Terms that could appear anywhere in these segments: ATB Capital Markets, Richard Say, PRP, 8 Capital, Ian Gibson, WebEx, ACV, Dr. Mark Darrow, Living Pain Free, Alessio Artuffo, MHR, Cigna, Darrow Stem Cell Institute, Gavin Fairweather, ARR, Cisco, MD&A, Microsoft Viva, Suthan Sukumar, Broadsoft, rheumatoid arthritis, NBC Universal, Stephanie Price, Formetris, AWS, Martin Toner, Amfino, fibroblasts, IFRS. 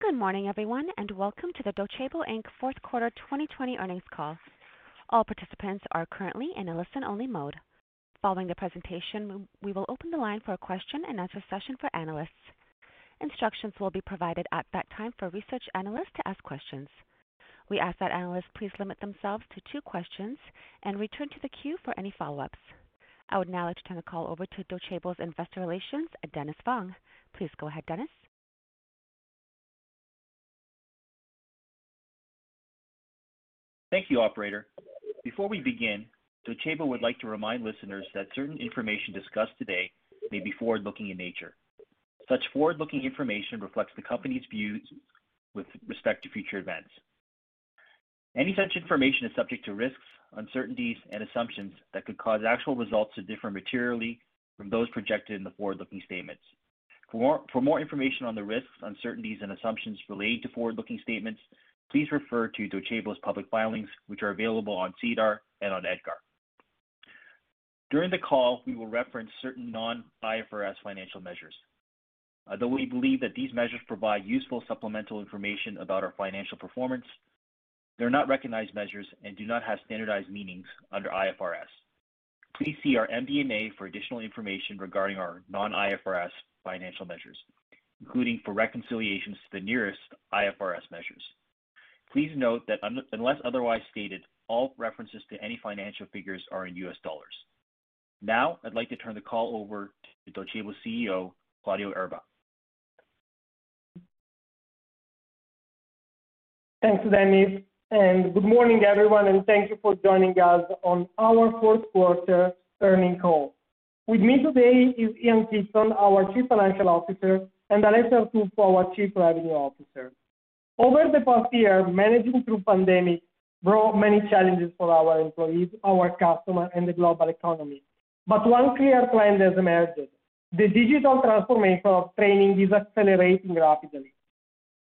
Good morning, everyone, and welcome to the Docebo Inc. Fourth Quarter 2020 Earnings Call. All participants are currently in a listen-only mode. Following the presentation, we will open the line for a question-and-answer session for analysts. Instructions will be provided at that time for research analysts to ask questions. We ask that analysts please limit themselves to two questions and return to the queue for any follow-ups. I would now like to turn the call over to Docebo's Investor Relations, Dennis Fung. Please go ahead, Dennis. Thank you, operator. Before we begin, Docebo would like to remind listeners that certain information discussed today may be forward-looking in nature. Such forward-looking information reflects the company's views with respect to future events. Any such information is subject to risks, uncertainties, and assumptions that could cause actual results to differ materially from those projected in the forward-looking statements. For more information on the risks, uncertainties, and assumptions relating to forward-looking statements, please refer to Docebo's public filings, which are available on SEDAR and on EDGAR. During the call, we will reference certain non-IFRS financial measures. Though we believe that these measures provide useful supplemental information about our financial performance, they're not recognized measures and do not have standardized meanings under IFRS. Please see our MD&A for additional information regarding our non-IFRS financial measures, including for reconciliations to the nearest IFRS measures. Please note that unless otherwise stated, all references to any financial figures are in US dollars. Now, I'd like to turn the call over to Docebo CEO, Claudio Erba. Thanks, Dennis, and good morning, everyone, and thank you for joining us on our fourth quarter earnings call. With me today is Ian Gibson, our Chief Financial Officer, and Alessio Artuffo, our Chief Revenue Officer. Over the past year, managing through pandemic brought many challenges for our employees, our customers, and the global economy. But one clear trend has emerged. The digital transformation of training is accelerating rapidly.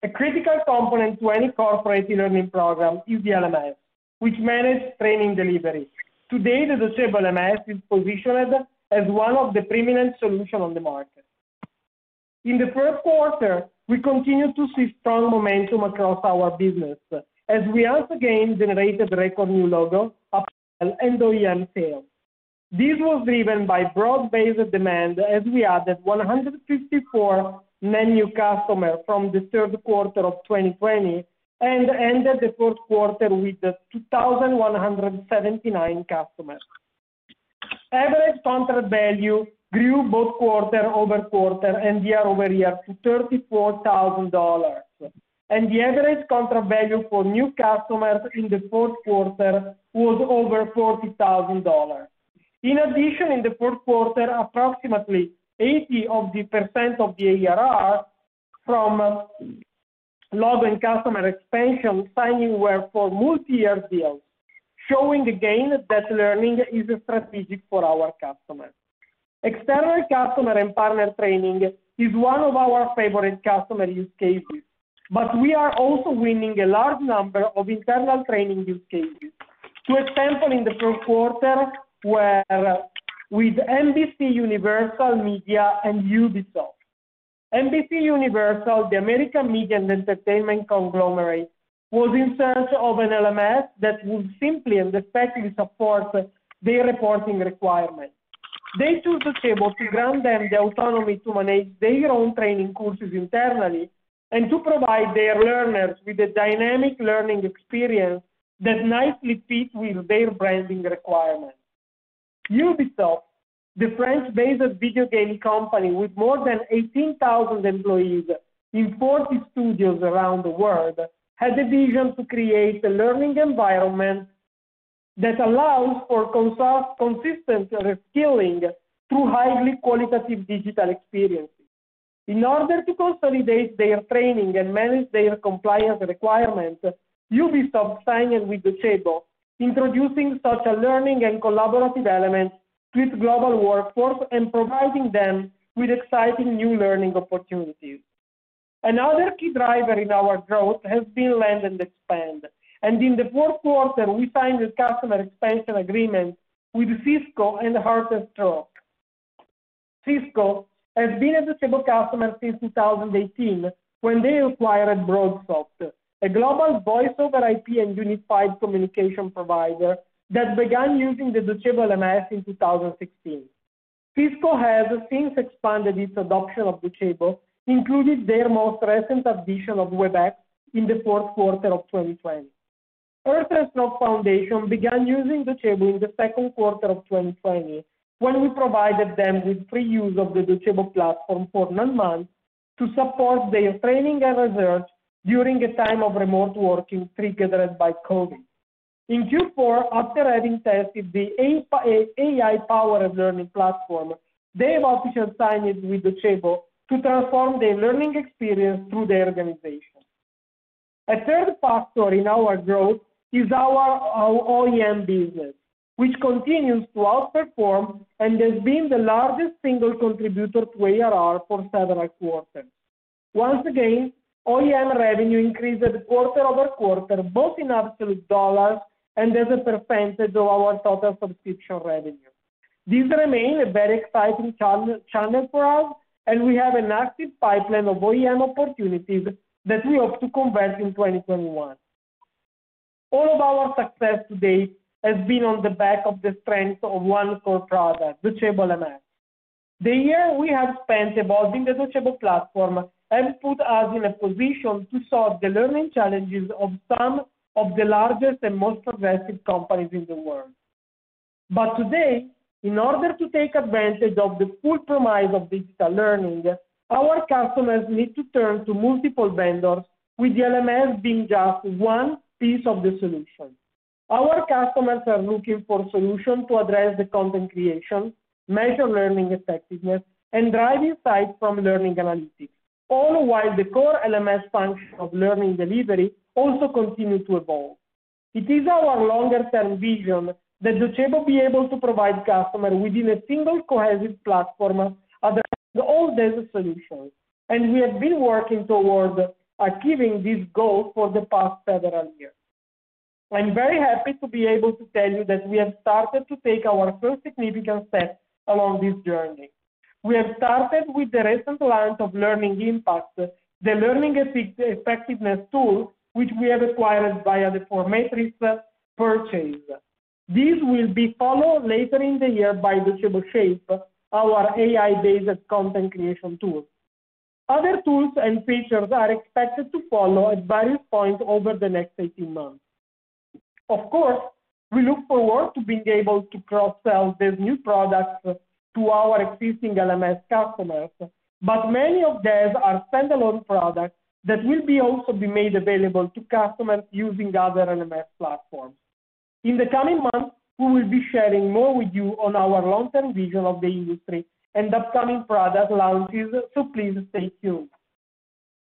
A critical component to any corporate e-learning program is the LMS, which manages training delivery. Today, the Docebo LMS is positioned as one of the preeminent solutions on the market. In the first quarter, we continue to see strong momentum across our business as we once again generated record new logo, upsell, and OEM sales. This was driven by broad-based demand as we added 154 net new customers from the third quarter of 2020 and ended the fourth quarter with 2,179 customers. Average contract value grew both quarter-over-quarter and year-over-year to $34,000. And the average contract value for new customers in the fourth quarter was over $40,000. In addition, in the fourth quarter, approximately 80% of the ARR from logo and customer expansion signing were for multi-year deals, showing again that learning is strategic for our customers. External customer and partner training is one of our favorite customer use cases, but we are also winning a large number of internal training use cases. Two examples in the first quarter were with NBC Universal Media and Ubisoft. NBC Universal, the American media and entertainment conglomerate, was in search of an LMS that would simply and effectively support their reporting requirements. They chose Docebo to grant them the autonomy to manage their own training courses internally and to provide their learners with a dynamic learning experience that nicely fits with their branding requirements. Ubisoft, the French-based video game company with more than 18,000 employees in 40 studios around the world, had a vision to create a learning environment that allows for consistent reskilling through highly qualitative digital experiences. In order to consolidate their training and manage their compliance requirements, Ubisoft signed with Docebo, introducing such a learning and collaborative element to its global workforce and providing them with exciting new learning opportunities. Another key driver in our growth has been land and expand. And in the fourth quarter, we signed a customer expansion agreement with Cisco and Heart & Stroke. Cisco has been a Docebo customer since 2018 when they acquired Broadsoft, a global voice over IP and unified communication provider that began using the Docebo LMS in 2016. Cisco has since expanded its adoption of Docebo, including their most recent addition of WebEx in the fourth quarter of 2020. Earth and Snow Foundation began using Docebo in the second quarter of 2020 when we provided them with free use of the Docebo platform for 9 months to support their training and research during a time of remote working triggered by COVID. In Q4, after having tested the AI-powered learning platform, they have officially signed with Docebo to transform their learning experience through their organization. A third factor in our growth is our OEM business, which continues to outperform and has been the largest single contributor to ARR for several quarters. Once again, OEM revenue increased quarter over quarter, both in absolute dollars and as a percentage of our total subscription revenue. These remain a very exciting channel for us, and we have an active pipeline of OEM opportunities that we hope to convert in 2021. All of our success to date has been on the back of the strength of one core product, Docebo LMS. The year we have spent evolving the Docebo platform and put us in a position to solve the learning challenges of some of the largest and most progressive companies in the world. But today, in order to take advantage of the full promise of digital learning, our customers need to turn to multiple vendors, with the LMS being just one piece of the solution. Our customers are looking for solutions to address the content creation, measure learning effectiveness, and drive insights from learning analytics, all while the core LMS function of learning delivery also continues to evolve. It is our longer-term vision that Docebo be able to provide customers within a single cohesive platform addressing all these solutions, and we have been working toward achieving this goal for the past several years. I'm very happy to be able to tell you that we have started to take our first significant step along this journey. We have started with the recent launch of Learning Impact, the learning effectiveness tool, which we have acquired via the Formetris purchase. This will be followed later in the year by the ShableShape, our AI-based content creation tool. Other tools and features are expected to follow at various points over the next 18 months. Of course, we look forward to being able to cross-sell these new products to our existing LMS customers, but many of these are standalone products that will be also be made available to customers using other LMS platforms. In the coming months, we will be sharing more with you on our long-term vision of the industry and upcoming product launches, so please stay tuned.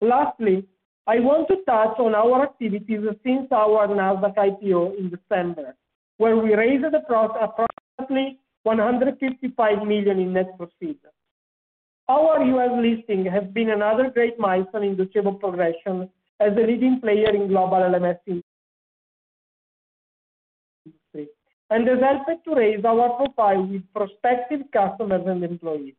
Lastly, I want to touch on our activities since our NASDAQ IPO in December, where we raised approximately $155 million in net proceeds. Our U.S. listing has been another great milestone in Docebo progression as a leading player in global LMS industry, and has helped to raise our profile with prospective customers and employees.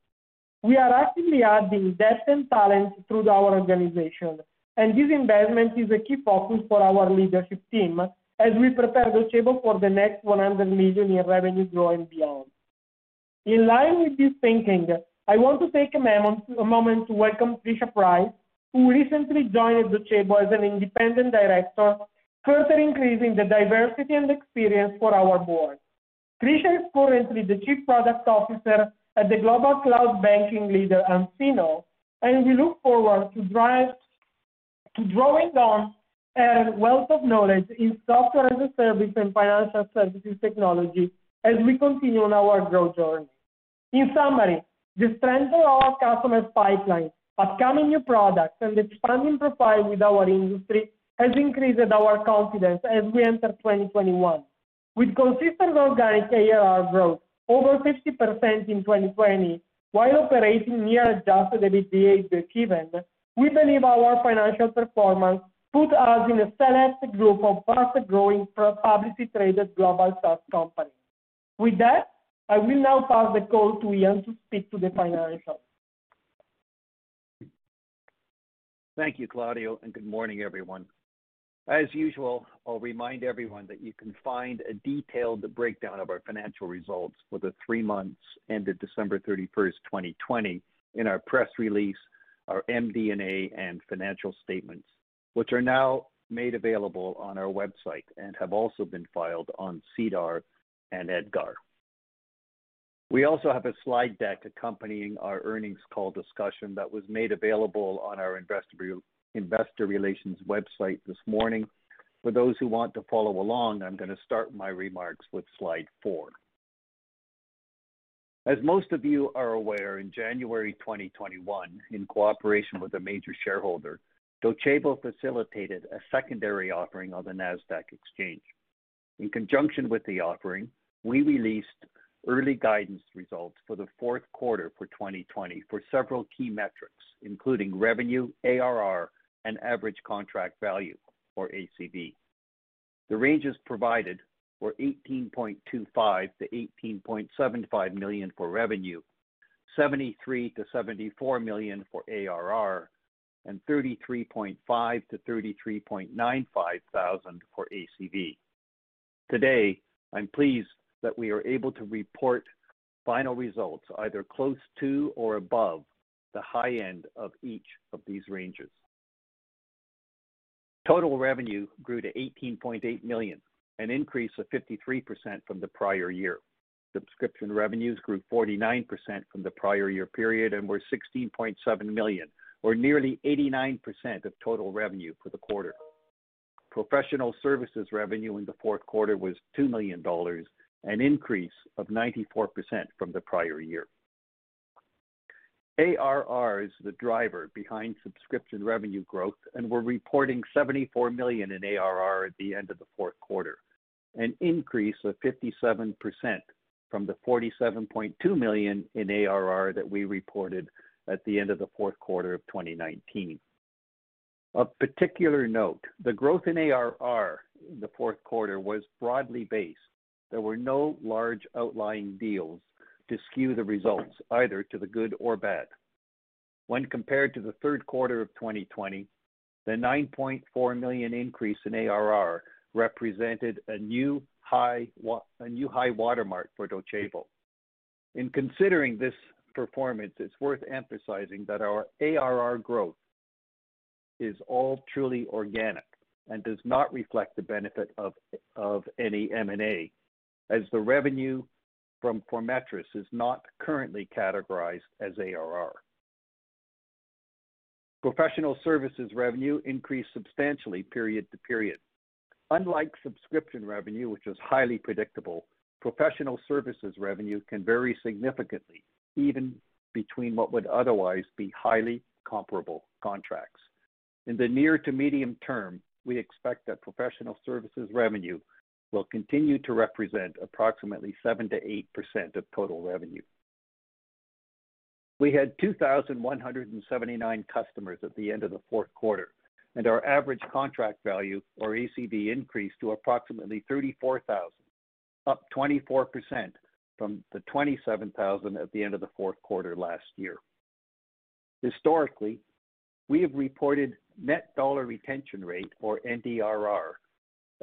We are actively adding depth and talent through our organization, and this investment is a key focus for our leadership team as we prepare Docebo for the next $100 million in revenue growth and beyond. In line with this thinking, I want to take a moment to welcome Trisha Price, who recently joined Docebo as an independent director, further increasing the diversity and experience for our board. Trisha is currently the Chief Product Officer at the global cloud banking leader Amfino, and we look forward to drawing on her wealth of knowledge in software as a service and financial services technology as we continue on our growth journey. In summary, the strength of our customers' pipeline, Upcoming new products and expanding profile with our industry has increased our confidence as we enter 2021. With consistent organic ARR growth over 50% in 2020, while operating near adjusted EBITDA breakeven, we believe our financial performance put us in a select group of fast-growing publicly traded global SaaS companies. With that, I will now pass the call to Ian to speak to the financials. Thank you, Claudio, and good morning, everyone. As usual, I'll remind everyone that you can find a detailed breakdown of our financial results for the 3 months ended December 31st, 2020 in our press release, our MD&A, and financial statements, which are now made available on our website and have also been filed on SEDAR and EDGAR. We also have a slide deck accompanying our earnings call discussion that was made available on our investor relations website this morning. For those who want to follow along, I'm going to start my remarks with slide 4. As most of you are aware, in January 2021, in cooperation with a major shareholder, Docebo facilitated a secondary offering on the NASDAQ exchange. In conjunction with the offering, we released early guidance results for the fourth quarter for 2020 for several key metrics, including revenue, ARR, and average contract value, or ACV. The ranges provided were $18.25 to $18.75 million for revenue, $73 to $74 million for ARR, and $33.5 to $33.95,000 for ACV. Today, I'm pleased that we are able to report final results either close to or above the high end of each of these ranges. Total revenue grew to $18.8 million, an increase of 53% from the prior year. Subscription revenues grew 49% from the prior year period and were $16.7 million, or nearly 89% of total revenue for the quarter. Professional services revenue in the fourth quarter was $2 million, an increase of 94% from the prior year. ARR is the driver behind subscription revenue growth, and we're reporting $74 million in ARR at the end of the fourth quarter, an increase of 57% from the $47.2 million in ARR that we reported at the end of the fourth quarter of 2019. Of particular note, the growth in ARR in the fourth quarter was broadly based. There were no large outlying deals to skew the results, either to the good or bad. When compared to the third quarter of 2020, the $9.4 million increase in ARR represented a new high watermark for Docebo. In considering this performance, it's worth emphasizing that our ARR growth is all truly organic and does not reflect the benefit of any M&A, as the revenue from Formetris is not currently categorized as ARR. Professional services revenue increased substantially period to period. Unlike subscription revenue, which is highly predictable, professional services revenue can vary significantly, even between what would otherwise be highly comparable contracts. In the near to medium term, we expect that professional services revenue will continue to represent approximately 7 to 8% of total revenue. We had 2,179 customers at the end of the fourth quarter, and our average contract value, or ACV, increased to approximately $34,000, up 24% from the $27,000 at the end of the fourth quarter last year. Historically, we have reported net dollar retention rate, or NDRR,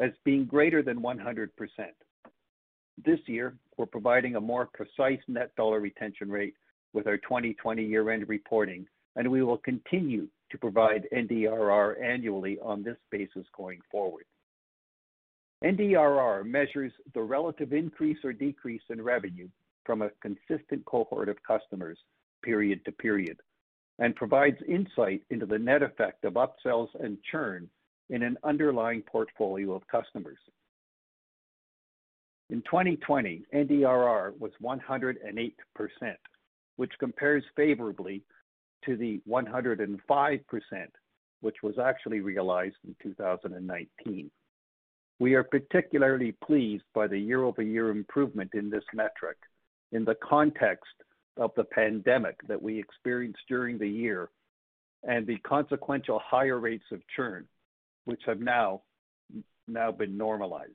as being greater than 100%. This year, we're providing a more precise net dollar retention rate with our 2020 year-end reporting, and we will continue to provide NDRR annually on this basis going forward. NDRR measures the relative increase or decrease in revenue from a consistent cohort of customers period to period, and provides insight into the net effect of upsells and churn in an underlying portfolio of customers. In 2020, NDRR was 108%, which compares favorably to the 105%, which was actually realized in 2019. We are particularly pleased by the year-over-year improvement in this metric in the context of the pandemic that we experienced during the year and the consequential higher rates of churn, which have now been normalized.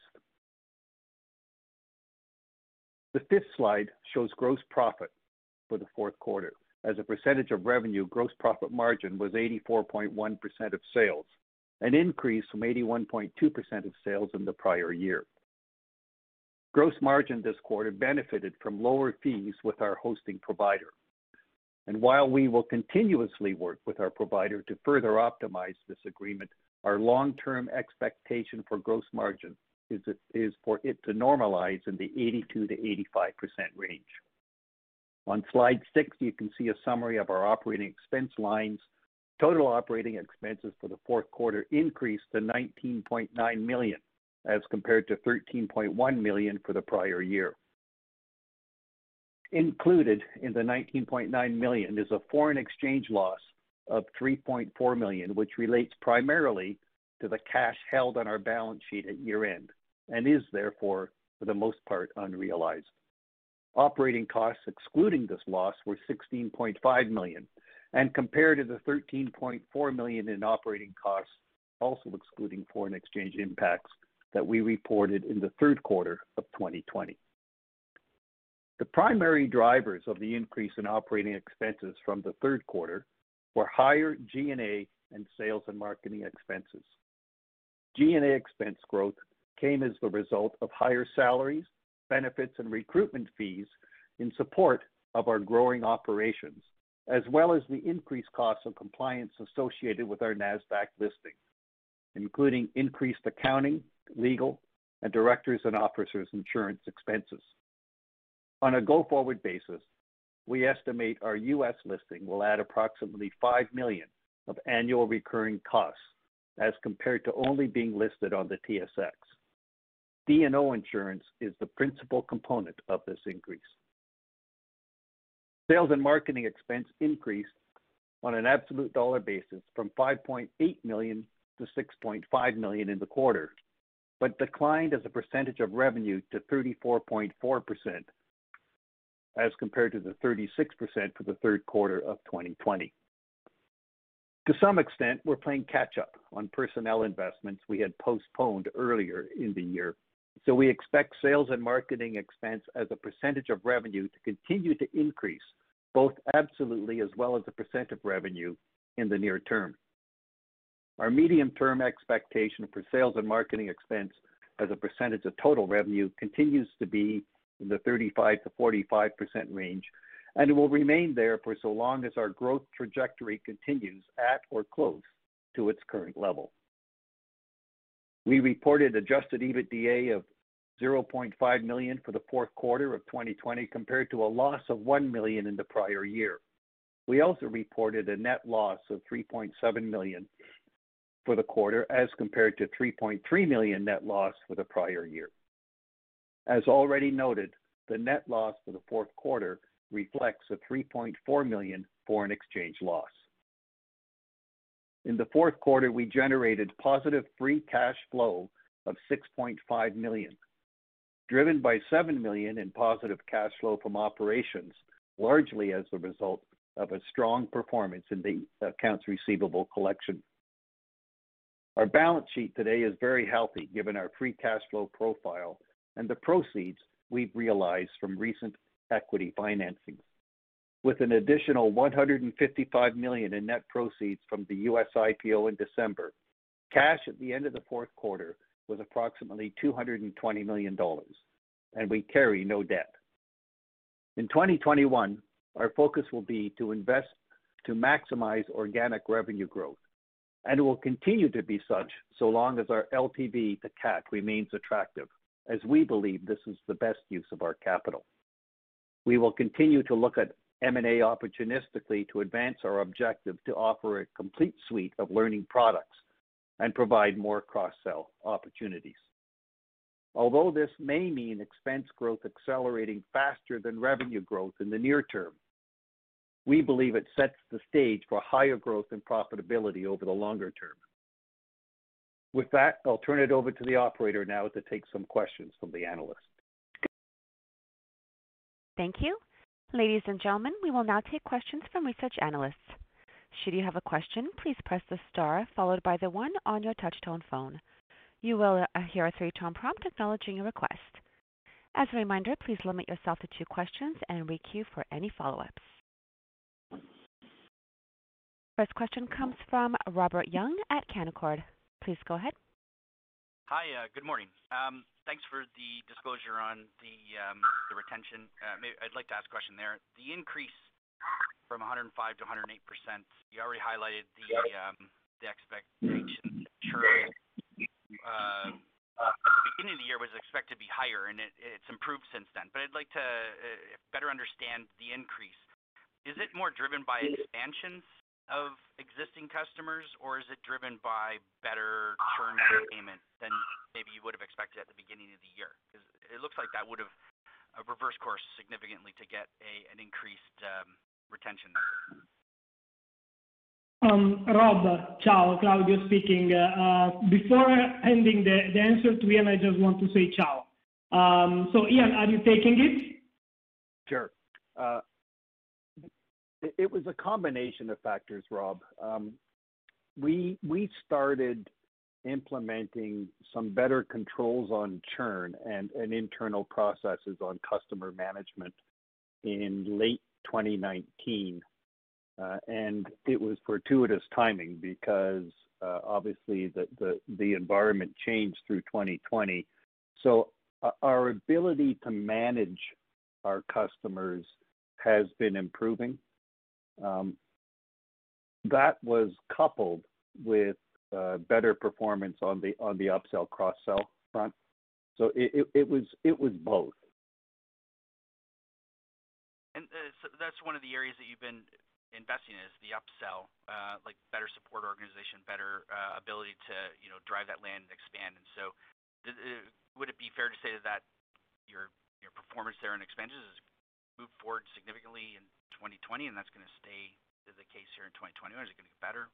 The fifth slide shows gross profit for the fourth quarter. As a percentage of revenue, gross profit margin was 84.1% of sales, an increase from 81.2% of sales in the prior year. Gross margin this quarter benefited from lower fees with our hosting provider. And while we will continuously work with our provider to further optimize this agreement, our long-term expectation for gross margin is for it to normalize in the 82 to 85% range. On slide 6, you can see a summary of our operating expense lines. Total operating expenses for the fourth quarter increased to $19.9 million as compared to $13.1 million for the prior year. Included in the $19.9 million is a foreign exchange loss of $3.4 million, which relates primarily to the cash held on our balance sheet at year end and is therefore, for the most part, unrealized. Operating costs excluding this loss were $16.5 million and compared to the $13.4 million in operating costs, also excluding foreign exchange impacts, that we reported in the third quarter of 2020. The primary drivers of the increase in operating expenses from the third quarter were higher G&A and sales and marketing expenses. G&A expense growth came as the result of higher salaries, benefits, and recruitment fees in support of our growing operations, as well as the increased costs of compliance associated with our NASDAQ listing, including increased accounting, legal, and directors' and officers' insurance expenses. On a go-forward basis, we estimate our U.S. listing will add approximately $5 million of annual recurring costs as compared to only being listed on the TSX. D&O insurance is the principal component of this increase. Sales and marketing expense increased on an absolute dollar basis from $5.8 million to $6.5 million in the quarter, but declined as a percentage of revenue to 34.4% as compared to the 36% for the third quarter of 2020. To some extent, we're playing catch-up on personnel investments we had postponed earlier in the year, so we expect sales and marketing expense as a percentage of revenue to continue to increase, both absolutely as well as a percent of revenue in the near term. Our medium-term expectation for sales and marketing expense as a percentage of total revenue continues to be in the 35 to 45% range, and it will remain there for so long as our growth trajectory continues at or close to its current level. We reported adjusted EBITDA of $0.5 million for the fourth quarter of 2020 compared to a loss of $1 million in the prior year. We also reported a net loss of $3.7 million for the quarter as compared to $3.3 million net loss for the prior year. As already noted, the net loss for the fourth quarter reflects a $3.4 million foreign exchange loss. In the fourth quarter, we generated positive free cash flow of $6.5 million, driven by $7 million in positive cash flow from operations, largely as the result of a strong performance in the accounts receivable collection. Our balance sheet today is very healthy given our free cash flow profile and the proceeds we've realized from recent equity financings. With an additional $155 million in net proceeds from the U.S. IPO in December, cash at the end of the fourth quarter was approximately $220 million, and we carry no debt. In 2021, our focus will be to invest to maximize organic revenue growth, and it will continue to be such so long as our LTV to CAC remains attractive, as we believe this is the best use of our capital. We will continue to look at M&A opportunistically to advance our objective to offer a complete suite of learning products and provide more cross-sell opportunities. Although this may mean expense growth accelerating faster than revenue growth in the near term, we believe it sets the stage for higher growth and profitability over the longer term. With that, I'll turn it over to the operator now to take some questions from the analysts. Thank you. Ladies and gentlemen, we will now take questions from research analysts. Should you have a question, please press the star followed by the one on your touch-tone phone. You will hear a three-tone prompt acknowledging your request. As a reminder, please limit yourself to 2 questions and re-queue for any follow-ups. First question comes from Robert Young at Canaccord. Please go ahead. Hi, good morning. Thanks for the disclosure on the retention. Maybe I'd like to ask a question there. The increase from 105 to 108%, you already highlighted the expectation churn. The beginning of the year was expected to be higher, and it's improved since then. But I'd like to better understand the increase. Is it more driven by expansions of existing customers, or is it driven by better churn payment than maybe you would have expected at the beginning of the year? Because it looks like that would have reversed course significantly to get an increased retention. Rob, ciao, Claudio speaking. Before ending the answer to Ian, I just want to say ciao. So Ian, are you taking it? Sure. It was a combination of factors, Rob. We started implementing some better controls on churn and internal processes on customer management in late 2019, and it was fortuitous timing because obviously the environment changed through 2020. So our ability to manage our customers has been improving. That was coupled with better performance on the upsell cross-sell front, so it was both. And so that's one of the areas that you've been investing in is the upsell, like better support organization, better ability to drive that land and expand. And so, would it be fair to say that your performance there in expansions is moved forward significantly in 2020, and that's going to stay the case here in 2021? Is it going to get better?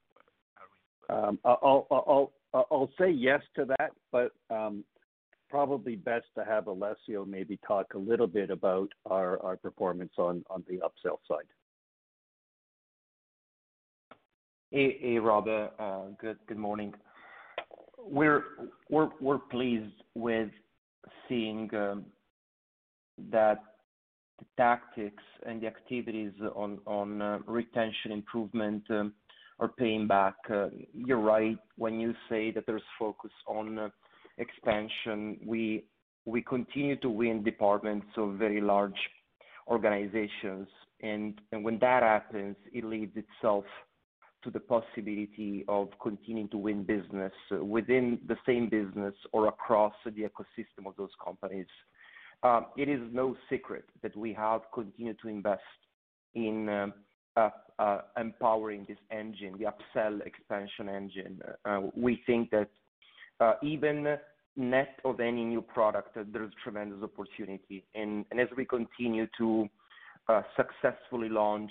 How do we... I'll say yes to that, but probably best to have Alessio maybe talk a little bit about our performance on the upsell side. Hey Rob, good morning. We're pleased with seeing that the tactics and the activities on retention improvement are paying back. You're right when you say that there's focus on expansion. We continue to win departments of very large organizations, and when that happens, it leads itself to the possibility of continuing to win business within the same business or across the ecosystem of those companies. It is no secret that we have continued to invest in empowering this engine, the upsell expansion engine. We think that even net of any new product, there's tremendous opportunity. And as we continue to successfully launch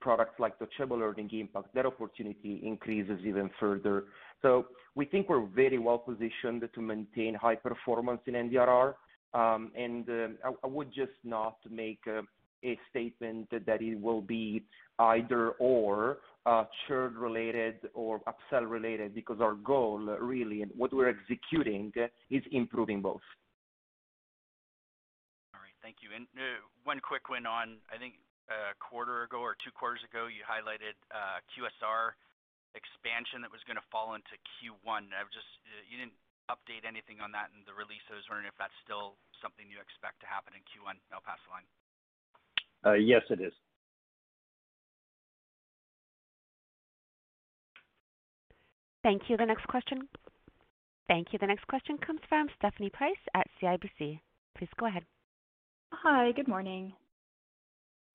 products like Docebo Learning Impact, that opportunity increases even further. So we think we're very well positioned to maintain high performance in NDRR. I would just not make a statement that it will be either or churn related or upsell related, because our goal really and what we're executing is improving both. All right, thank you. And one quick one on, I think a quarter ago or 2 quarters ago, you highlighted QSR expansion that was going to fall into Q1. I was just, you didn't update anything on that in the release. I was wondering if that's still something you expect to happen in Q1. I'll pass the line. Yes, it is. Thank you. The next question comes from Stephanie Price at CIBC. Please go ahead. Hi, good morning.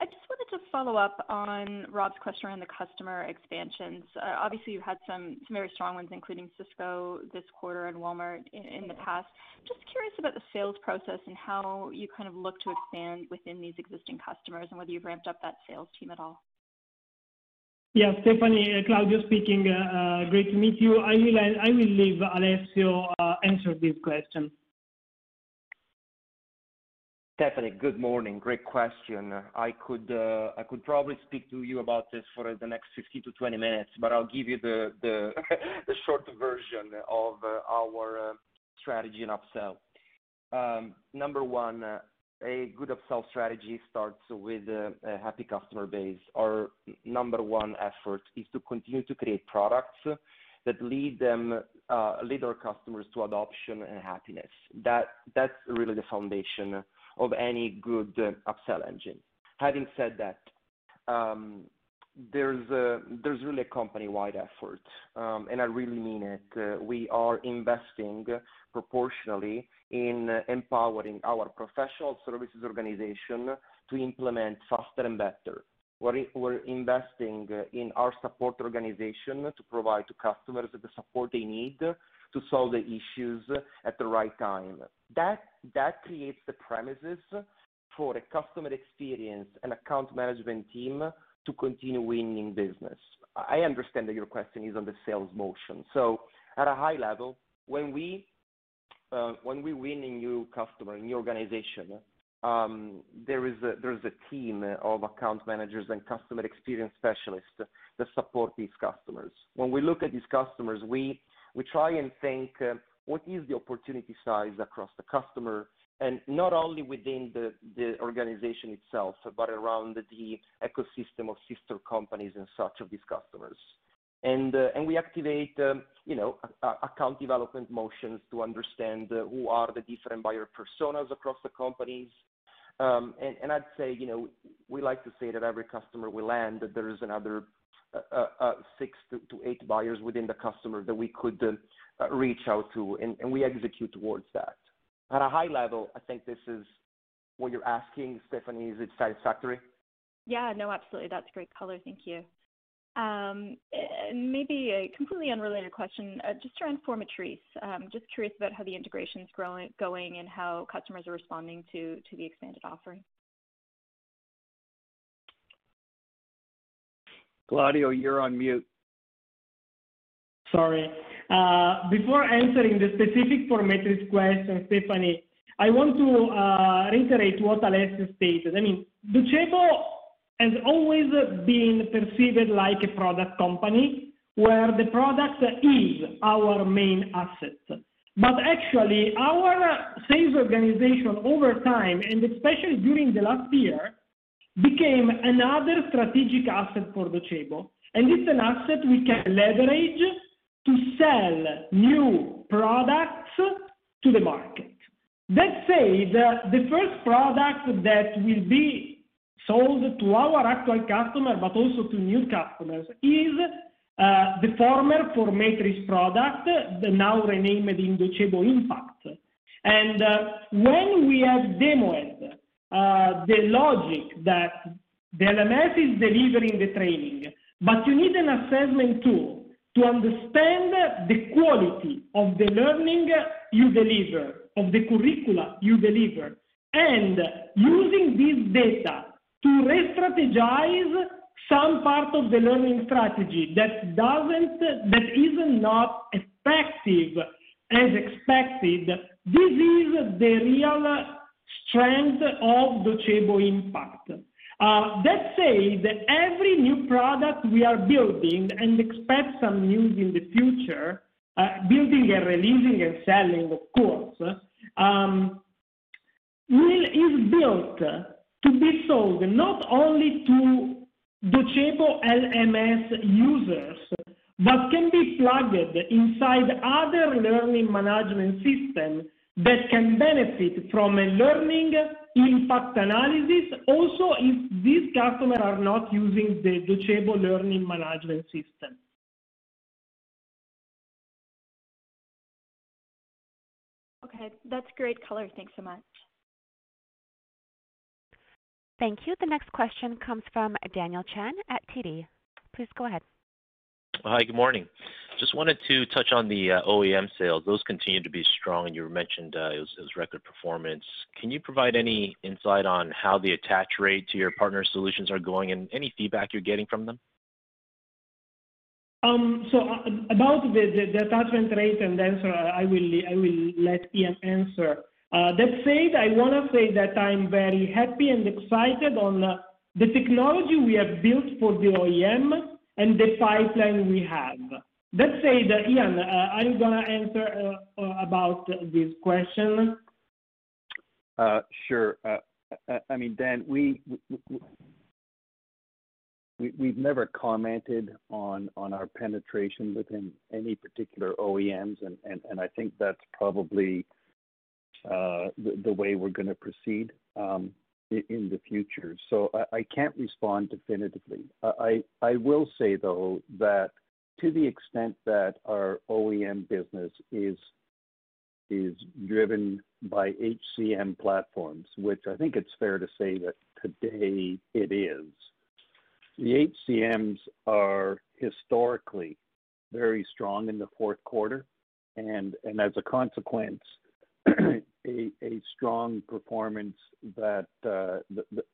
I just wanted to follow up on Rob's question around the customer expansions. Obviously, you've had some very strong ones, including Cisco this quarter and Walmart in the past. Just curious about the sales process and how you kind of look to expand within these existing customers and whether you've ramped up that sales team at all. Yeah, Stephanie, Claudio speaking. Great to meet you. I will leave Alessio answer this question. Stephanie, good morning. Great question. I could probably speak to you about this for the next 15 to 20 minutes, but I'll give you the the short version of our strategy in upsell. Number one, a good upsell strategy starts with a happy customer base. Our number one effort is to continue to create products that lead our customers to adoption and happiness. That's really the foundation of any good upsell engine. Having said that, there's really a company-wide effort, and I really mean it. We are investing proportionally in empowering our professional services organization to implement faster and better. We're investing in our support organization to provide to customers the support they need to solve the issues at the right time. That creates the premises for a customer experience and account management team to continue winning business. I understand that your question is on the sales motion. So at a high level, when we win a new customer, a new organization, there's a team of account managers and customer experience specialists that support these customers. When we look at these customers, we try and think, what is the opportunity size across the customer, and not only within the organization itself, but around the ecosystem of sister companies and such of these customers. And we activate, account development motions to understand who are the different buyer personas across the companies. And I'd say, we like to say that every customer we land, that there is another 6 to 8 buyers within the customer that we could reach out to, and we execute towards that. At a high level, I think this is what you're asking, Stephanie. Is it satisfactory? Yeah, no, absolutely. That's great color. Thank you. And maybe a completely unrelated question, just around Formetris. Just curious about how the integration's going and how customers are responding to the expanded offering. Claudio, you're on mute. Sorry. Before answering the specific Formetris question, Stephanie, I want to reiterate what Alessio stated. I mean, Docebo has always been perceived like a product company where the product is our main asset. But actually, our sales organization over time, and especially during the last year, became another strategic asset for Docebo. And it's an asset we can leverage to sell new products to the market. That said, the first product that will be sold to our actual customer, but also to new customers, is the former Formetris product, now renamed in Docebo Impact. And when we have demoed the logic that the LMS is delivering the training, but you need an assessment tool to understand the quality of the learning you deliver, of the curricula you deliver, and using this data to re-strategize some part of the learning strategy that is not effective as expected, this is the real strength of Docebo Impact. That said, every new product we are building, and expect some news in the future, building and releasing and selling, of course, is built to be sold not only to Docebo LMS users, but can be plugged inside other learning management systems that can benefit from a learning impact analysis, also if these customers are not using the Docebo learning management system. Okay, that's great color. Thanks so much. Thank you. The next question comes from Daniel Chan at TD. Please go ahead. Hi, good morning. Just wanted to touch on the OEM sales. Those continue to be strong, and you mentioned it was record performance. Can you provide any insight on how the attach rate to your partner solutions are going and any feedback you're getting from them? About the attachment rate and answer, I will let Ian answer. That said, I want to say that I'm very happy and excited on the technology we have built for the OEM and the pipeline we have. That said, Ian, are you going to answer about this question? Sure. I mean, Dan, We've never commented on our penetration within any particular OEMs, and I think that's probably the way we're going to proceed in the future. So I can't respond definitively. I will say, though, that to the extent that our OEM business is driven by HCM platforms, which I think it's fair to say that today it is, the HCMs are historically very strong in the fourth quarter, and as a consequence, a strong performance that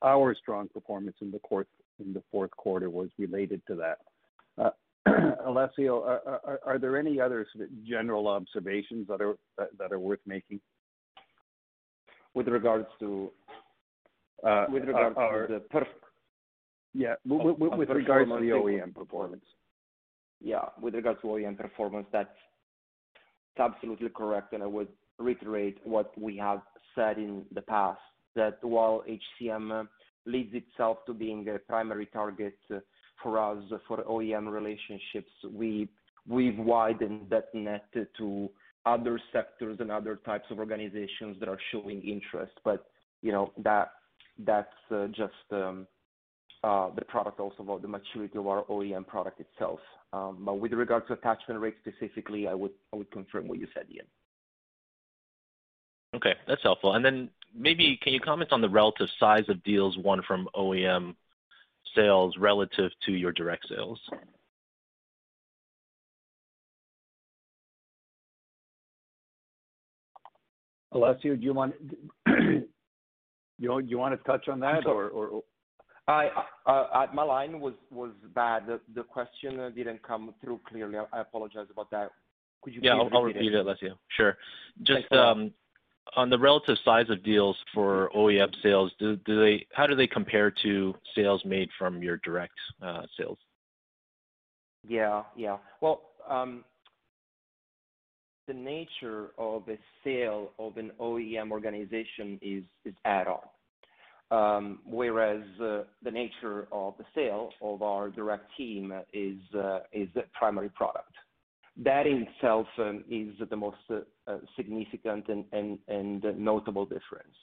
our strong performance in the fourth quarter was related to that. Alessio, are there any other sort of general observations that are worth making with regards to the performance? Yeah, with regards to the OEM performance. Yeah, with regards to OEM performance, that's absolutely correct. And I would reiterate what we have said in the past, that while HCM leads itself to being a primary target for us for OEM relationships, we've widened that net to other sectors and other types of organizations that are showing interest. But, you know, that's just... the product also about the maturity of our OEM product itself. But with regards to attachment rate specifically, I would confirm what you said, Ian. Okay, that's helpful. And then maybe can you comment on the relative size of deals won from OEM sales relative to your direct sales? Alessio, do you want to touch on that or? My line was bad. The question didn't come through clearly. I apologize about that. Could you? Yeah, I'll repeat it, Alessio. Sure. Just on the relative size of deals for OEM sales, how do they compare to sales made from your direct sales? Yeah. Well, the nature of a sale of an OEM organization is add-on. Whereas the nature of the sale of our direct team is the primary product. That in itself is the most significant and notable difference.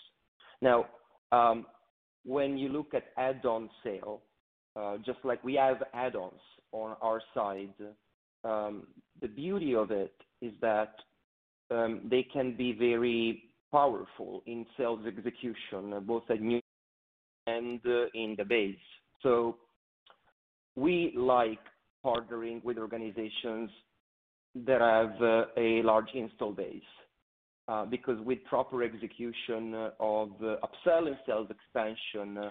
Now, when you look at add-on sale, just like we have add-ons on our side, the beauty of it is that they can be very powerful in sales execution, both at new and in the base. So we like partnering with organizations that have a large install base because with proper execution of upsell and sales expansion,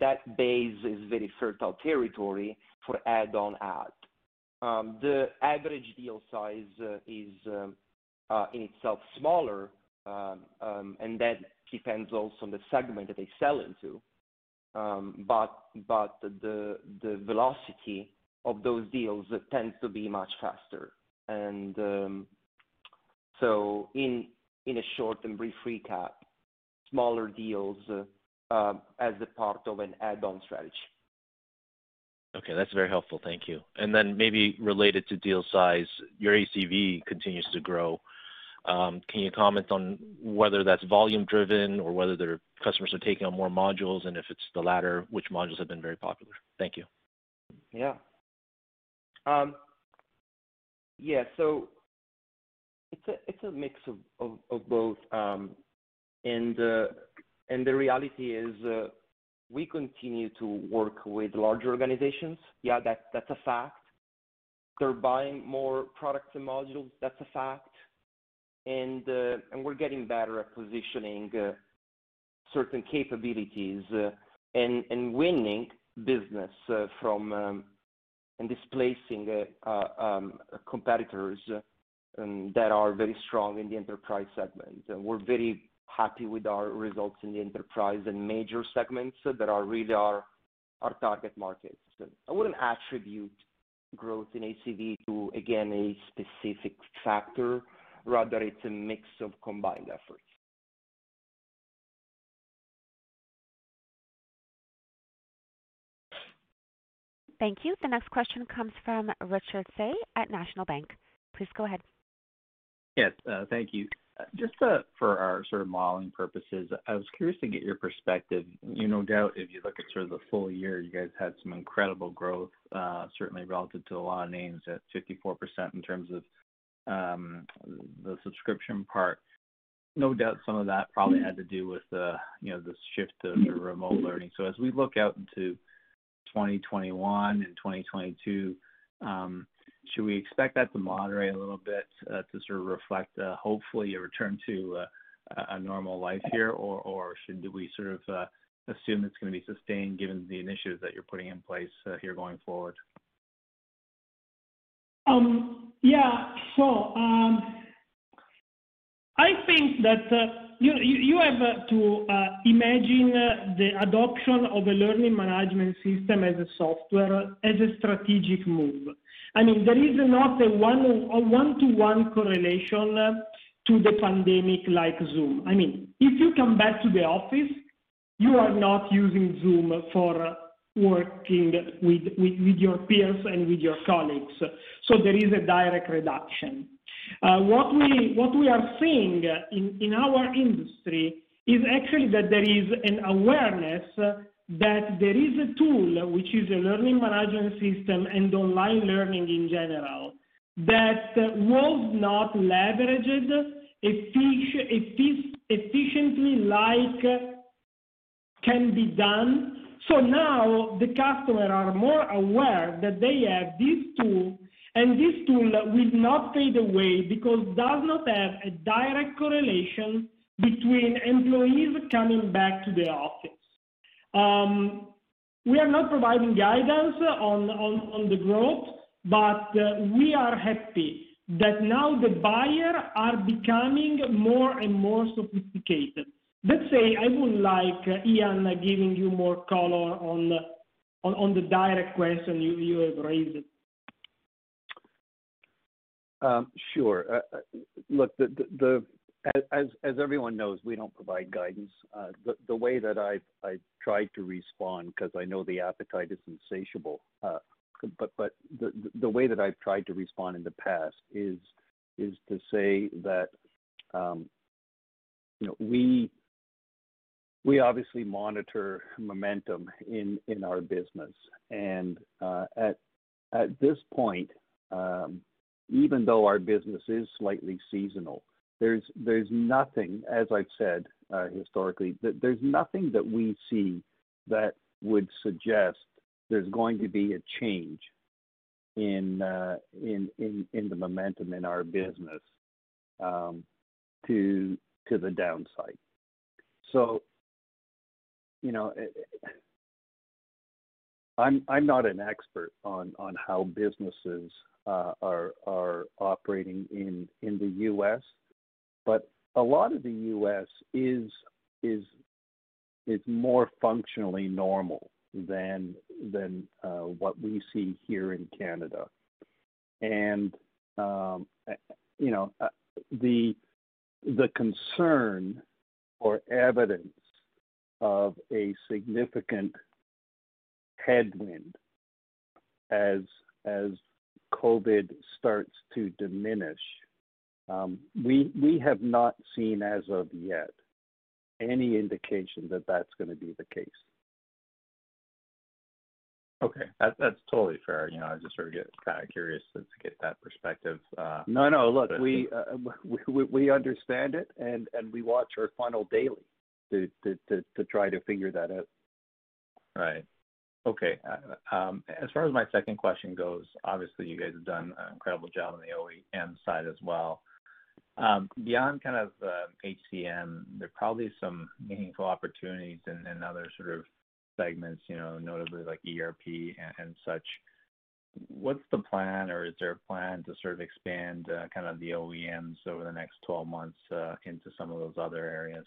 that base is very fertile territory for add-on ads. The average deal size is in itself smaller, and that depends also on the segment that they sell into. But the velocity of those deals tends to be much faster. And so in a short and brief recap, smaller deals as a part of an add-on strategy. Okay, that's very helpful. Thank you. And then maybe related to deal size, your ACV continues to grow. Can you comment on whether that's volume-driven or whether their customers are taking on more modules, and if it's the latter, which modules have been very popular? Thank you. Yeah. So it's a mix of both, and the reality is we continue to work with larger organizations. Yeah, that's a fact. They're buying more products and modules. That's a fact. And we're getting better at positioning certain capabilities and winning business from and displacing competitors that are very strong in the enterprise segment. And we're very happy with our results in the enterprise and major segments that are really our target markets. So I wouldn't attribute growth in ACV to, again, a specific factor. Rather, it's a mix of combined efforts. Thank you. The next question comes from Richard Say at National Bank. Please go ahead. Yes, thank you. Just for our sort of modeling purposes, I was curious to get your perspective. You no doubt, if you look at sort of the full year, you guys had some incredible growth, certainly relative to a lot of names at 54% in terms of the subscription part. No doubt some of that probably had to do with the, you know, the shift to remote learning. So as we look out into 2021 and 2022, should we expect that to moderate a little bit to sort of reflect hopefully a return to a normal life here, or should we sort of assume it's going to be sustained given the initiatives that you're putting in place here going forward? I think that you have to imagine the adoption of a learning management system as a software as a strategic move. I mean, there is not a one-to-one correlation to the pandemic like Zoom. I mean, if you come back to the office, you are not using Zoom for working with your peers and with your colleagues. So there is a direct reduction. What we are seeing in our industry is actually that there is an awareness that there is a tool, which is a learning management system and online learning in general, that was not leveraged efficiently like can be done. So now the customers are more aware that they have this tool, and this tool will not fade away because it does not have a direct correlation between employees coming back to the office. We are not providing guidance on the growth, but we are happy that now the buyers are becoming more and more sophisticated. Let's say I would like Ian giving you more color on the direct question you have raised. Sure. Look, as everyone knows, we don't provide guidance. The way that I've tried to respond, because I know the appetite is insatiable, but the way that I've tried to respond in the past is to say that we obviously monitor momentum in our business, and at this point, even though our business is slightly seasonal, There's nothing, as I've said historically, there's nothing that we see that would suggest there's going to be a change in the momentum in our business to the downside. So, you know, I'm not an expert on how businesses are operating in the U.S. But a lot of the U.S. is more functionally normal than what we see here in Canada, and the concern or evidence of a significant headwind as COVID starts to diminish. We have not seen as of yet any indication that that's going to be the case. Okay, that's totally fair. You know, I just sort of get kind of curious to get that perspective. No. Look, we understand it, and we watch our funnel daily to try to figure that out. Right. Okay. As far as my second question goes, obviously you guys have done an incredible job on the OEM side as well. Beyond kind of HCM, there are probably some meaningful opportunities in other sort of segments, you know, notably like ERP and such. What's the plan, or is there a plan to sort of expand kind of the OEMs over the next 12 months into some of those other areas?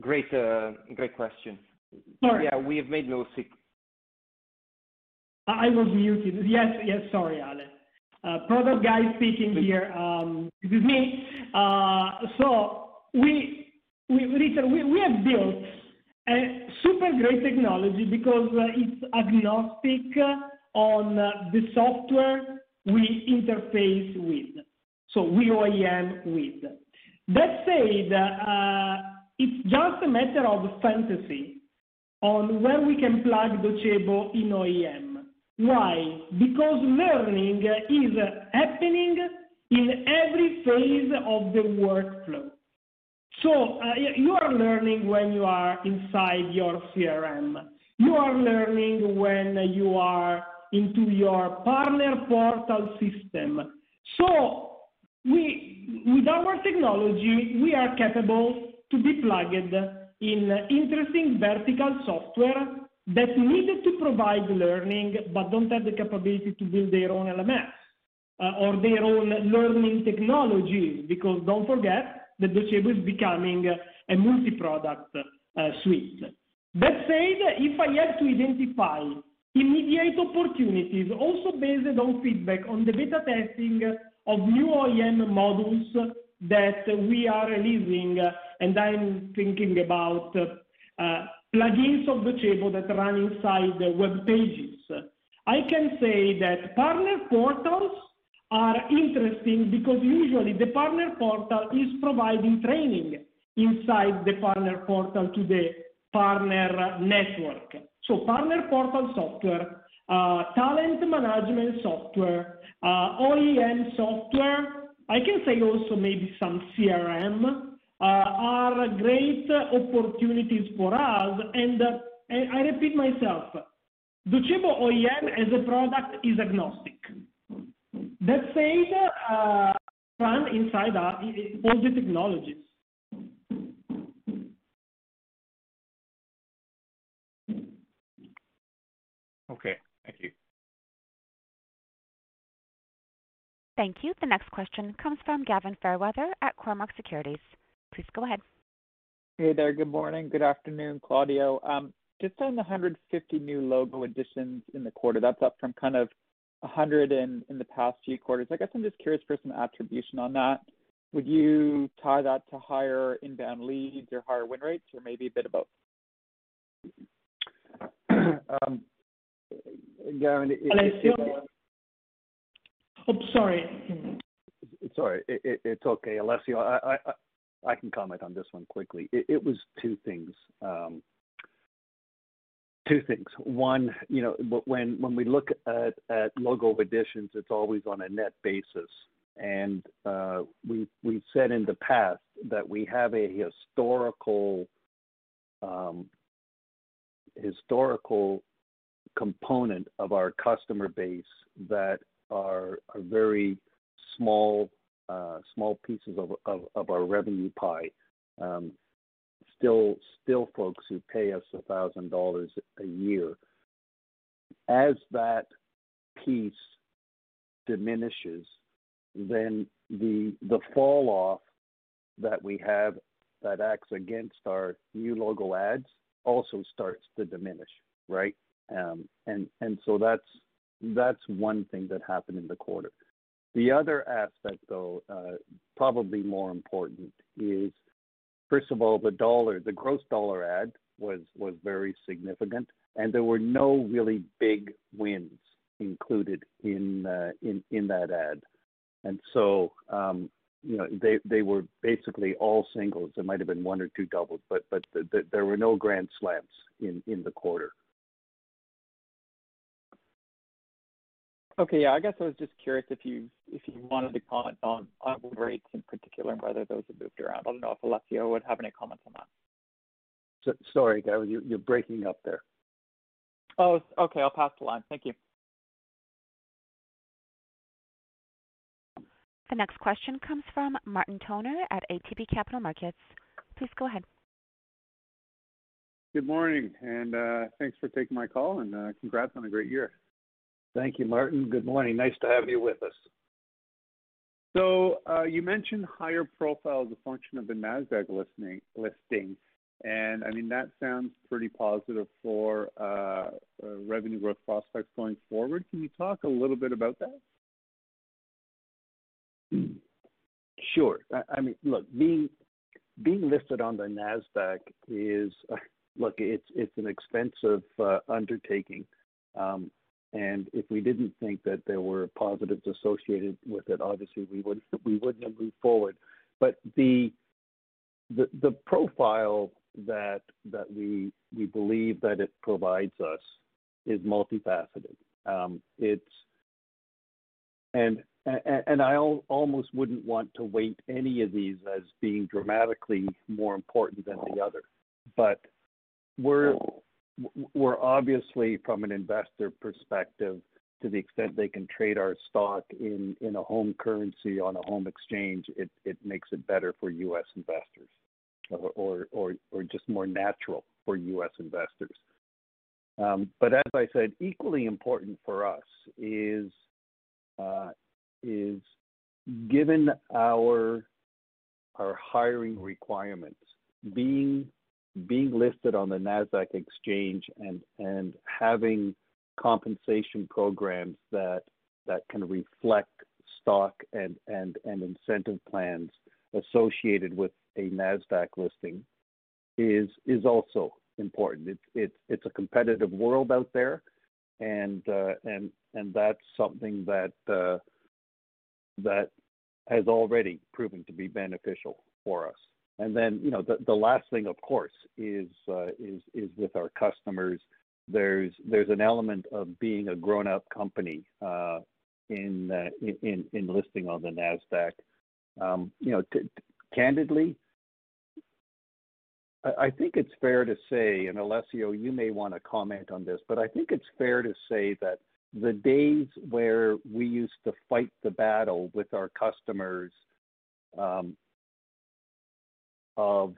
Great question. Sorry. Yeah, we have made no secret. I was muted. Yes, sorry, Ale. Product guy speaking here. This is me. So we have built a super great technology because it's agnostic on the software we interface with. So we OEM with. That said, it's just a matter of fantasy on where we can plug Docebo in OEM. Why? Because learning is happening in every phase of the workflow. So you are learning when you are inside your CRM. You are learning when you are into your partner portal system. So with our technology, we are capable to be plugged in interesting vertical software that needed to provide learning but don't have the capability to build their own LMS or their own learning technologies, because don't forget that Docebo is becoming a multi-product suite. That said, if I had to identify immediate opportunities, also based on feedback on the beta testing of new OEM modules that we are releasing, and I'm thinking about plugins of Docebo that run inside the web pages. I can say that partner portals are interesting because usually the partner portal is providing training inside the partner portal to the partner network. So partner portal software, talent management software, OEM software, I can say also maybe some CRM, are great opportunities for us. And I repeat myself, Docebo OEM as a product is agnostic. That said, run inside all the technologies. Okay, thank you. Thank you. The next question comes from Gavin Fairweather at Cormark Securities. Please go ahead. Hey there. Good morning. Good afternoon, Claudio. Just on the 150 new logo additions in the quarter, that's up from kind of 100 in the past few quarters. I guess I'm just curious for some attribution on that. Would you tie that to higher inbound leads or higher win rates, or maybe a bit of both? Gavin, it's okay, Alessio. I can comment on this one quickly. It was two things. One, you know, when we look at logo additions, it's always on a net basis, and we've said in the past that we have a historical component of our customer base that are very small pieces of our revenue pie, still folks who pay us $1,000 a year. As that piece diminishes, then the fall off that we have that acts against our new logo ads also starts to diminish, right? And so that's one thing that happened in the quarter. The other aspect, though, probably more important, is first of all the gross dollar ad was very significant, and there were no really big wins included in that ad, and so you know they were basically all singles. There might have been one or two doubles, but there were no grand slams in the quarter. Okay, yeah, I guess I was just curious if you wanted to comment on rates in particular and whether those have moved around. I don't know if Alessio would have any comments on that. So, sorry, Gary, you're breaking up there. Oh, okay, I'll pass the line. Thank you. The next question comes from Martin Toner at ATB Capital Markets. Please go ahead. Good morning, and thanks for taking my call, and congrats on a great year. Thank you, Martin. Good morning. Nice to have you with us. So you mentioned higher profile as a function of the NASDAQ listing. And, I mean, that sounds pretty positive for revenue growth prospects going forward. Can you talk a little bit about that? Sure. I mean, look, being listed on the NASDAQ is, look, it's an expensive undertaking. And if we didn't think that there were positives associated with it, obviously we wouldn't have moved forward. But the profile that we believe that it provides us is multifaceted. And I almost wouldn't want to weight any of these as being dramatically more important than the other. But we're obviously, from an investor perspective, to the extent they can trade our stock in a home currency on a home exchange, it makes it better for U.S. investors, or just more natural for U.S. investors. But as I said, equally important for us is given our hiring requirements, being listed on the NASDAQ exchange and having compensation programs that can reflect stock and incentive plans associated with a NASDAQ listing is also important. It's a competitive world out there, and that's something that has already proven to be beneficial for us. And then, you know, the last thing, of course, is with our customers. There's an element of being a grown-up company in listing on the NASDAQ. You know, candidly, I think it's fair to say, and Alessio, you may want to comment on this, but I think it's fair to say that the days where we used to fight the battle with our customers of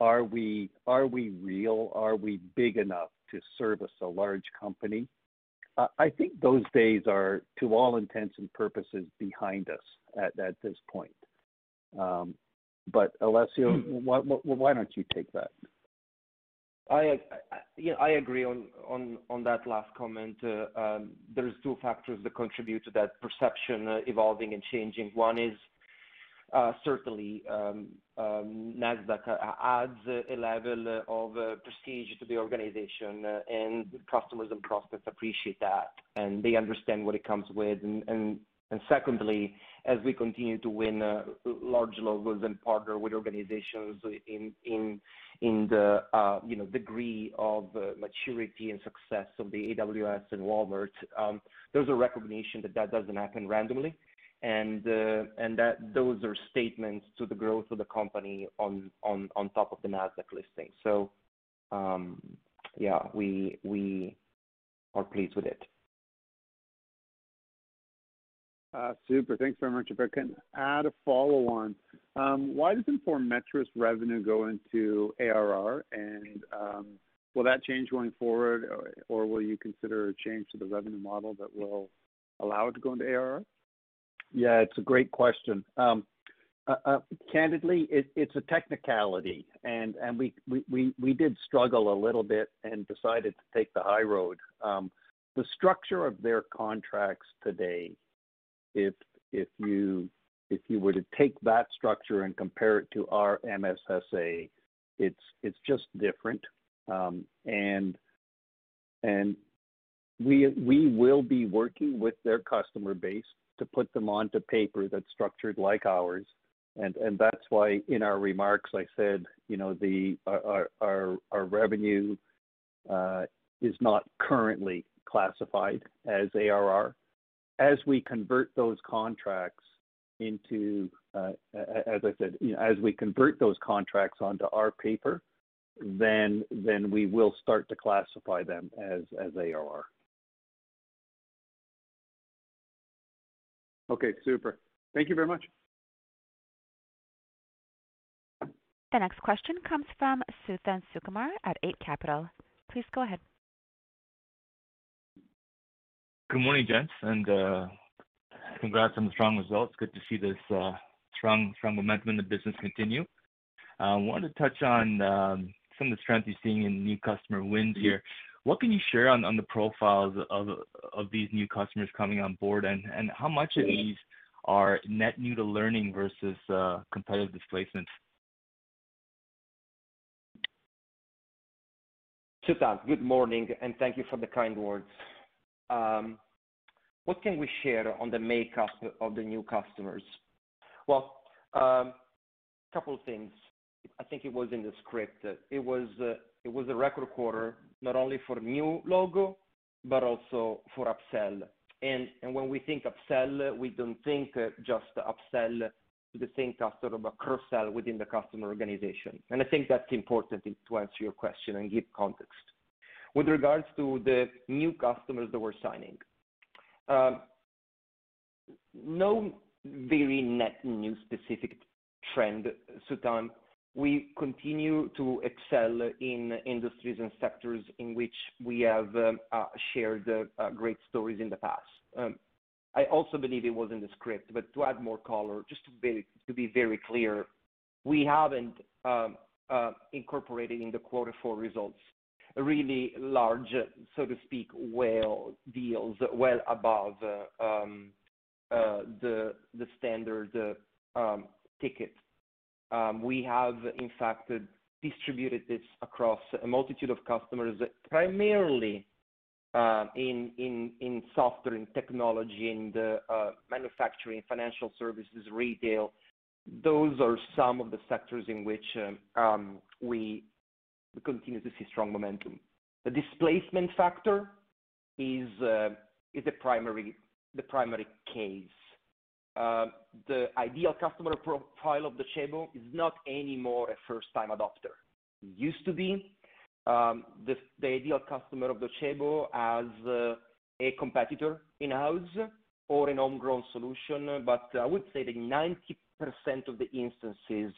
are we real, are we big enough to service a large company, I think those days are, to all intents and purposes, behind us at this point. But Alessio, why don't you take that? I agree on that last comment. There's two factors that contribute to that perception evolving and changing. One is certainly NASDAQ adds a level of prestige to the organization, and customers and prospects appreciate that, and they understand what it comes with. And secondly, as we continue to win large logos and partner with organizations in the degree of maturity and success of the AWS and Walmart, there's a recognition that doesn't happen randomly. And that those are statements to the growth of the company on top of the NASDAQ listing. So, yeah, we are pleased with it. Super. Thanks very much. If I can add a follow-on, why doesn't Formetris revenue go into ARR? And will that change going forward, or will you consider a change to the revenue model that will allow it to go into ARR? Yeah, it's a great question. Candidly, it's a technicality, and we did struggle a little bit and decided to take the high road. The structure of their contracts today, if you were to take that structure and compare it to our MSSA, it's just different, and we will be working with their customer base to put them onto paper that's structured like ours, and that's why in our remarks I said, you know, our revenue is not currently classified as ARR. as we convert those contracts into, as I said, you know, as we convert those contracts onto our paper, then we will start to classify them as ARR. Okay, super. Thank you very much. The next question comes from Suthan Sukumar at 8 Capital. Please go ahead. Good morning, gents, and congrats on the strong results. Good to see this strong momentum in the business continue. I wanted to touch on some of the strength you're seeing in new customer wins here. What can you share on the profiles of these new customers coming on board, and how much of these are net new to learning versus competitive displacements? Suthan, good morning, and thank you for the kind words. What can we share on the makeup of the new customers? Well, couple of things. I think it was in the script. It was a record quarter, not only for new logo, but also for upsell. And when we think upsell, we don't think just upsell to the same customer, but cross-sell within the customer organization. And I think that's important to answer your question and give context. With regards to the new customers that we're signing, no very net new specific trend, Suthan. We continue to excel in industries and sectors in which we have shared great stories in the past. I also believe it was in the script, but to add more color, just to be very clear, we haven't incorporated in the quarter four results really large, so to speak, whale deals well above the standard ticket. We have, in fact, distributed this across a multitude of customers, primarily in software and technology, in the manufacturing, financial services, retail. Those are some of the sectors in which we continue to see strong momentum. The displacement factor is the primary case. The ideal customer profile of Docebo is not anymore a first-time adopter. It used to be. The ideal customer of Docebo as a competitor in-house or an homegrown solution, but I would say that 90% of the instances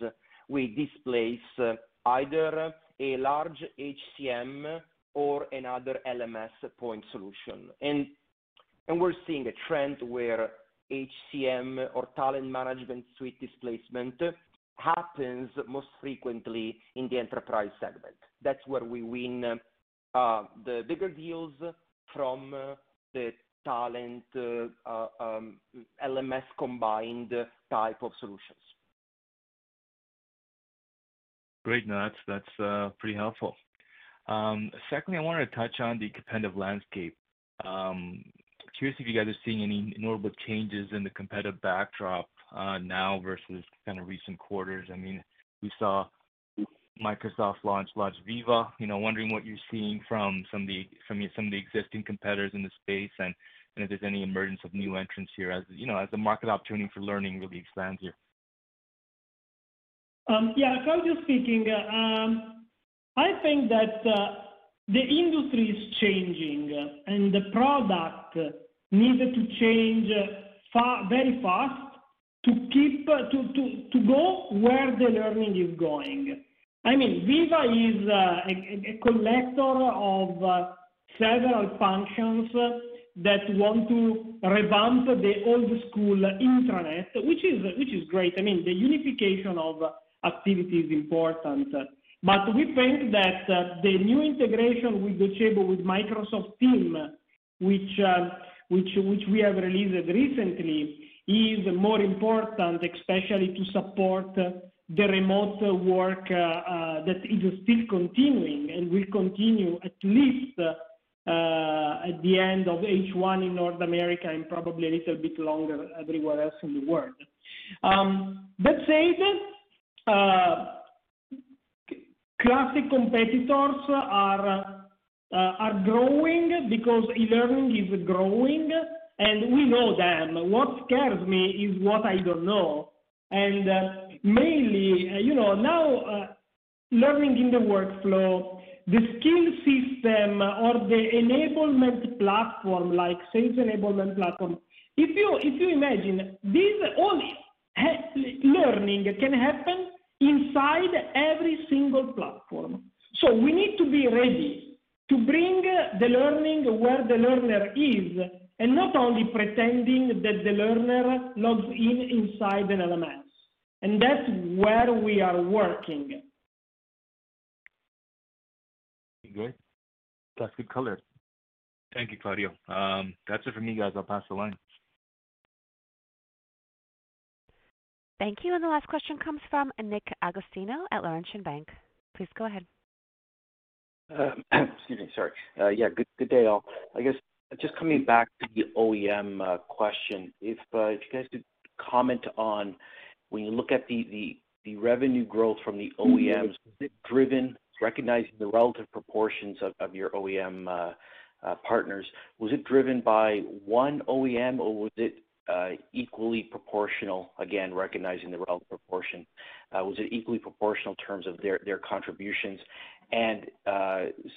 we displace either a large HCM or another LMS point solution. And we're seeing a trend where HCM or talent management suite displacement happens most frequently in the enterprise segment. That's where we win the bigger deals from the talent LMS combined type of solutions. Great, no, that's pretty helpful. Secondly, I wanted to touch on the competitive landscape. Curious if you guys are seeing any notable changes in the competitive backdrop now versus kind of recent quarters. I mean, we saw Microsoft launch Viva. You know, wondering what you're seeing from some of the existing competitors in the space, and if there's any emergence of new entrants here, as you know, as the market opportunity for learning really expands here. Claudio speaking. I think that the industry is changing, and the product needed to change very fast to keep to go where the learning is going. I mean, Viva is a collector of several functions that want to revamp the old school intranet, which is great. I mean, the unification of activity is important, but we think that the new integration with Docebo, with Microsoft Team, which we have released recently, is more important, especially to support the remote work that is still continuing and will continue at least at the end of H1 in North America and probably a little bit longer everywhere else in the world. That said, classic competitors are growing because e-learning is growing, and we know them. What scares me is what I don't know. And mainly, you know, now learning in the workflow, the skill system or the enablement platform, like sales enablement platform, if you imagine, these all learning can happen inside every single platform. So we need to be ready to bring the learning where the learner is, and not only pretending that the learner logs in inside an LMS. And that's where we are working. Great. That's good color. Thank you, Claudio. That's it for me, guys. I'll pass the line. Thank you. And the last question comes from Nick Agostino at Laurentian Bank. Please go ahead. Excuse me, sorry. Yeah, good day, all. I guess just coming back to the OEM question, if you guys could comment on, when you look at the revenue growth from the OEMs, was it driven, recognizing the relative proportions of your OEM partners, was it driven by one OEM, or was it equally proportional, again, recognizing the relative proportion? Was it equally proportional in terms of their contributions? And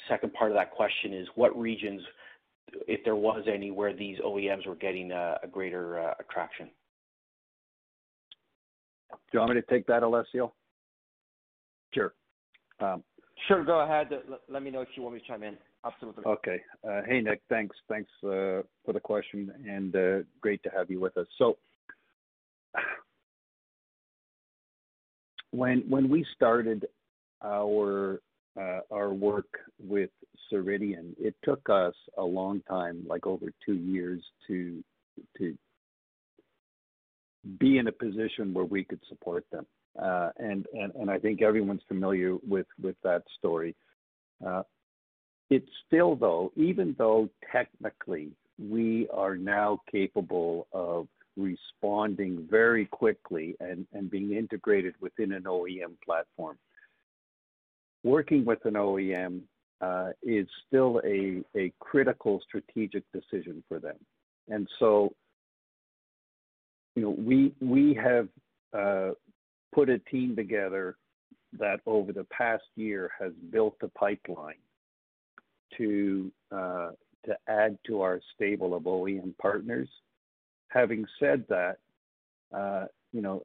second part of that question is, what regions, if there was any, where these OEMs were getting a greater attraction? Do you want me to take that, Alessio? Sure. Sure, go ahead. Let me know if you want me to chime in. Absolutely. Okay. Hey, Nick, thanks. Thanks for the question, and great to have you with us. So when we started our work with Ceridian, it took us a long time, like over 2 years, to be in a position where we could support them. And I think everyone's familiar with that story. It's still, though, even though technically we are now capable of responding very quickly and being integrated within an OEM platform, working with an OEM is still a critical strategic decision for them. And so, you know, we have put a team together that over the past year has built a pipeline to add to our stable of OEM partners. Having said that, you know,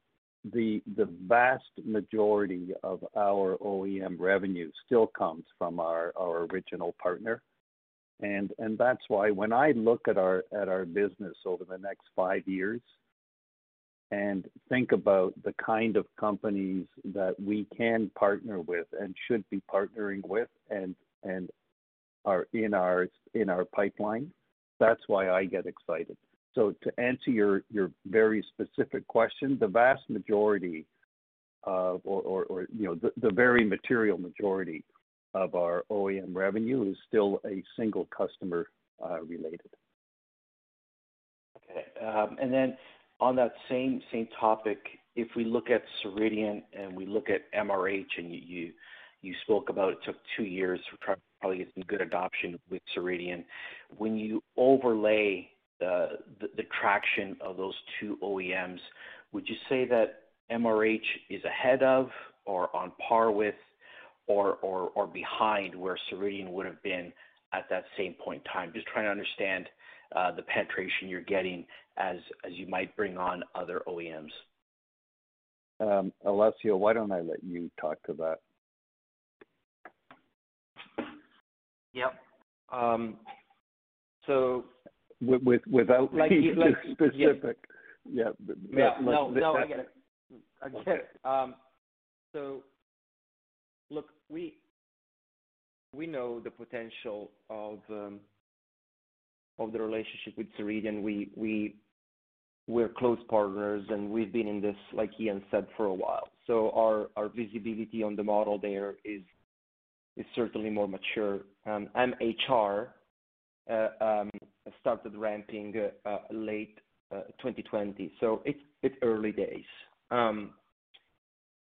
the vast majority of our OEM revenue still comes from our original partner, and that's why when I look at our business over the next 5 years, and think about the kind of companies that we can partner with and should be partnering with and are in our pipeline, that's why I get excited. So to answer your very specific question, the vast majority of, or you know, the very material majority of our OEM revenue is still a single customer related. Okay, and then on that same topic, if we look at Ceridian and we look at MRH, and you spoke about it took 2 years to probably get some good adoption with Ceridian. When you overlay the traction of those two OEMs, would you say that MRH is ahead of, or on par with, or behind where Ceridian would have been at that same point in time? Just trying to understand the penetration you're getting as you might bring on other OEMs. Alessio, why don't I let you talk to that? Yep. So without being specific. Yeah. I get it. So look, we know the potential of the relationship with Ceridian. We're close partners, and we've been in this, like Ian said, for a while. So our visibility on the model there is certainly more mature. MHR started ramping late 2020, so it's early days.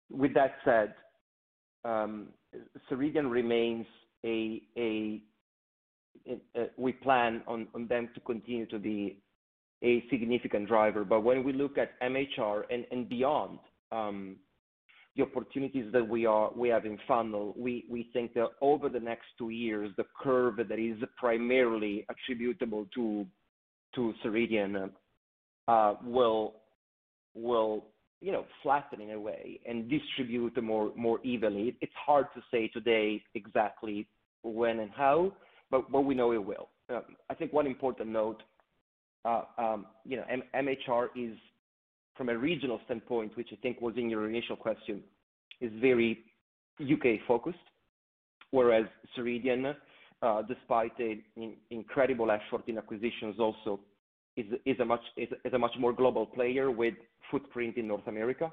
With that said, Ceridian remains we plan on them to continue to be a significant driver. But when we look at MHR and beyond, the opportunities that we have in funnel, we think that over the next 2 years, the curve that is primarily attributable to Ceridian will flatten in a way and distribute more evenly. It's hard to say today exactly when and how, but we know it will. I think one important note, MHR is, from a regional standpoint, which I think was in your initial question, is very UK-focused, whereas Ceridian, despite an incredible effort in acquisitions, also is a much more global player with footprint in North America.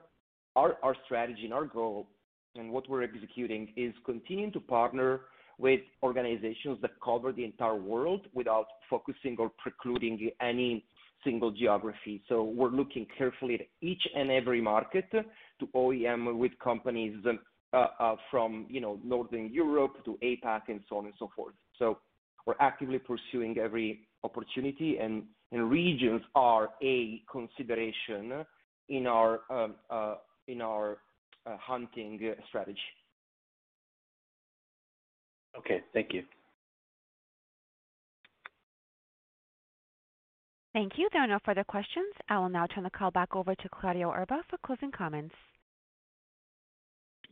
Our strategy and our goal and what we're executing is continuing to partner with organizations that cover the entire world without focusing or precluding any single geography. So we're looking carefully at each and every market to OEM with companies from Northern Europe to APAC and so on and so forth. So we're actively pursuing every opportunity, and regions are a consideration in our hunting strategy. Okay, thank you. Thank you. There are no further questions. I will now turn the call back over to Claudio Erba for closing comments.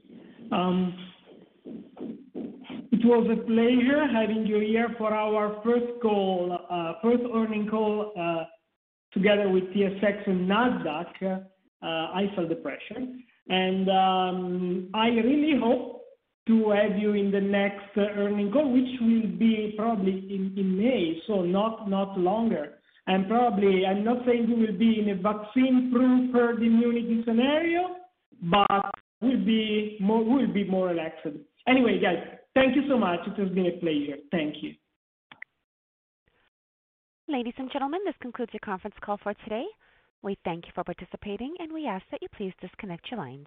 It was a pleasure having you here for our first earnings call together with TSX and NASDAQ. I felt the pressure. And I really hope to have you in the next earnings call, which will be probably in May, so not longer. And probably, I'm not saying we will be in a vaccine-proof herd immunity scenario, but we'll be more relaxed. Anyway, guys, thank you so much. It has been a pleasure. Thank you. Ladies and gentlemen, this concludes your conference call for today. We thank you for participating, and we ask that you please disconnect your lines.